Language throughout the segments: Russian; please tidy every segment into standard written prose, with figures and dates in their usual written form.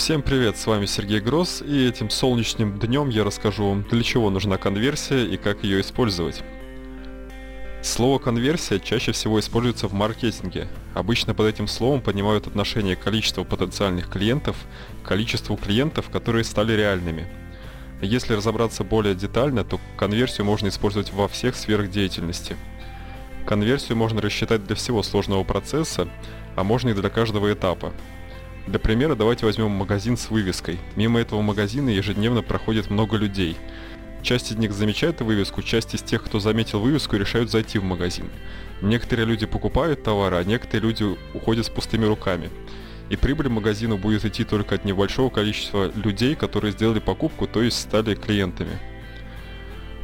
Всем привет, с вами Сергей Гросс, и этим солнечным днем я расскажу вам, для чего нужна конверсия и как ее использовать. Слово «конверсия» чаще всего используется в маркетинге. Обычно под этим словом понимают отношение количества потенциальных клиентов к количеству клиентов, которые стали реальными. Если разобраться более детально, то конверсию можно использовать во всех сферах деятельности. Конверсию можно рассчитать для всего сложного процесса, а можно и для каждого этапа. Для примера давайте возьмем магазин с вывеской. Мимо этого магазина ежедневно проходит много людей. Часть из них замечает вывеску, часть из тех, кто заметил вывеску, решают зайти в магазин. Некоторые люди покупают товары, а некоторые люди уходят с пустыми руками. И прибыль магазину будет идти только от небольшого количества людей, которые сделали покупку, то есть стали клиентами.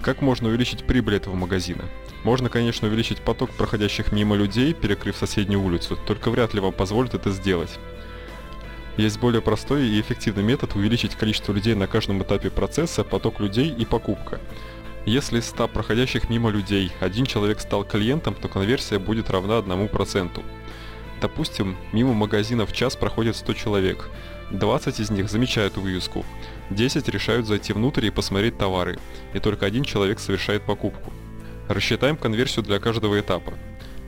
Как можно увеличить прибыль этого магазина? Можно, конечно, увеличить поток проходящих мимо людей, перекрыв соседнюю улицу, только вряд ли вам позволят это сделать. Есть более простой и эффективный метод увеличить количество людей на каждом этапе процесса, поток людей и покупка. Если из 100 проходящих мимо людей один человек стал клиентом, то конверсия будет равна 1%. Допустим, мимо магазина в час проходит 100 человек. 20 из них замечают вывеску, 10 решают зайти внутрь и посмотреть товары, и только один человек совершает покупку. Рассчитаем конверсию для каждого этапа.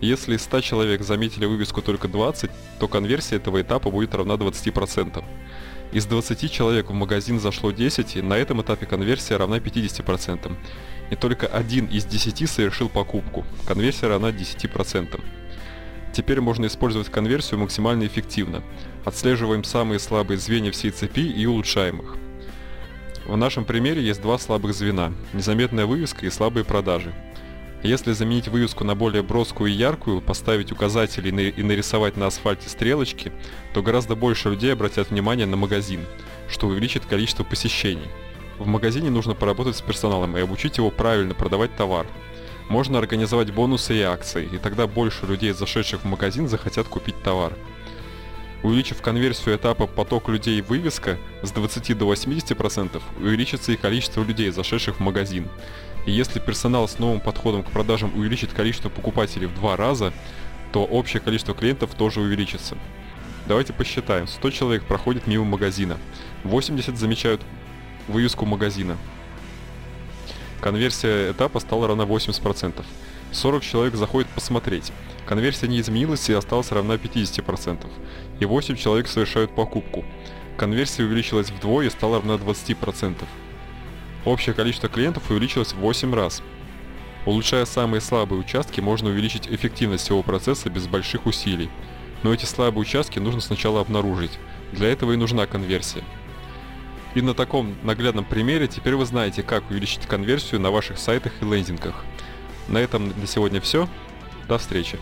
Если из 100 человек заметили вывеску только 20, то конверсия этого этапа будет равна 20%. Из 20 человек в магазин зашло 10, и на этом этапе конверсия равна 50%. И только один из 10 совершил покупку. Конверсия равна 10%. Теперь можно использовать конверсию максимально эффективно. Отслеживаем самые слабые звенья всей цепи и улучшаем их. В нашем примере есть два слабых звена – незаметная вывеска и слабые продажи. Если заменить вывеску на более броскую и яркую, поставить указатели и нарисовать на асфальте стрелочки, то гораздо больше людей обратят внимание на магазин, что увеличит количество посещений. В магазине нужно поработать с персоналом и обучить его правильно продавать товар. Можно организовать бонусы и акции, и тогда больше людей, зашедших в магазин, захотят купить товар. Увеличив конверсию этапа «поток людей» вывеска с 20 до 80%, увеличится и количество людей, зашедших в магазин. И если персонал с новым подходом к продажам увеличит количество покупателей в 2 раза, то общее количество клиентов тоже увеличится. Давайте посчитаем. 100 человек проходит мимо магазина. 80 замечают вывеску магазина. Конверсия этапа стала равна 80%. 40 человек заходит посмотреть. Конверсия не изменилась и осталась равна 50%. И 8 человек совершают покупку. Конверсия увеличилась вдвое и стала равна 20%. Общее количество клиентов увеличилось в 8 раз. Улучшая самые слабые участки, можно увеличить эффективность всего процесса без больших усилий. Но эти слабые участки нужно сначала обнаружить. Для этого и нужна конверсия. И на таком наглядном примере теперь вы знаете, как увеличить конверсию на ваших сайтах и лендингах. На этом на сегодня все. До встречи.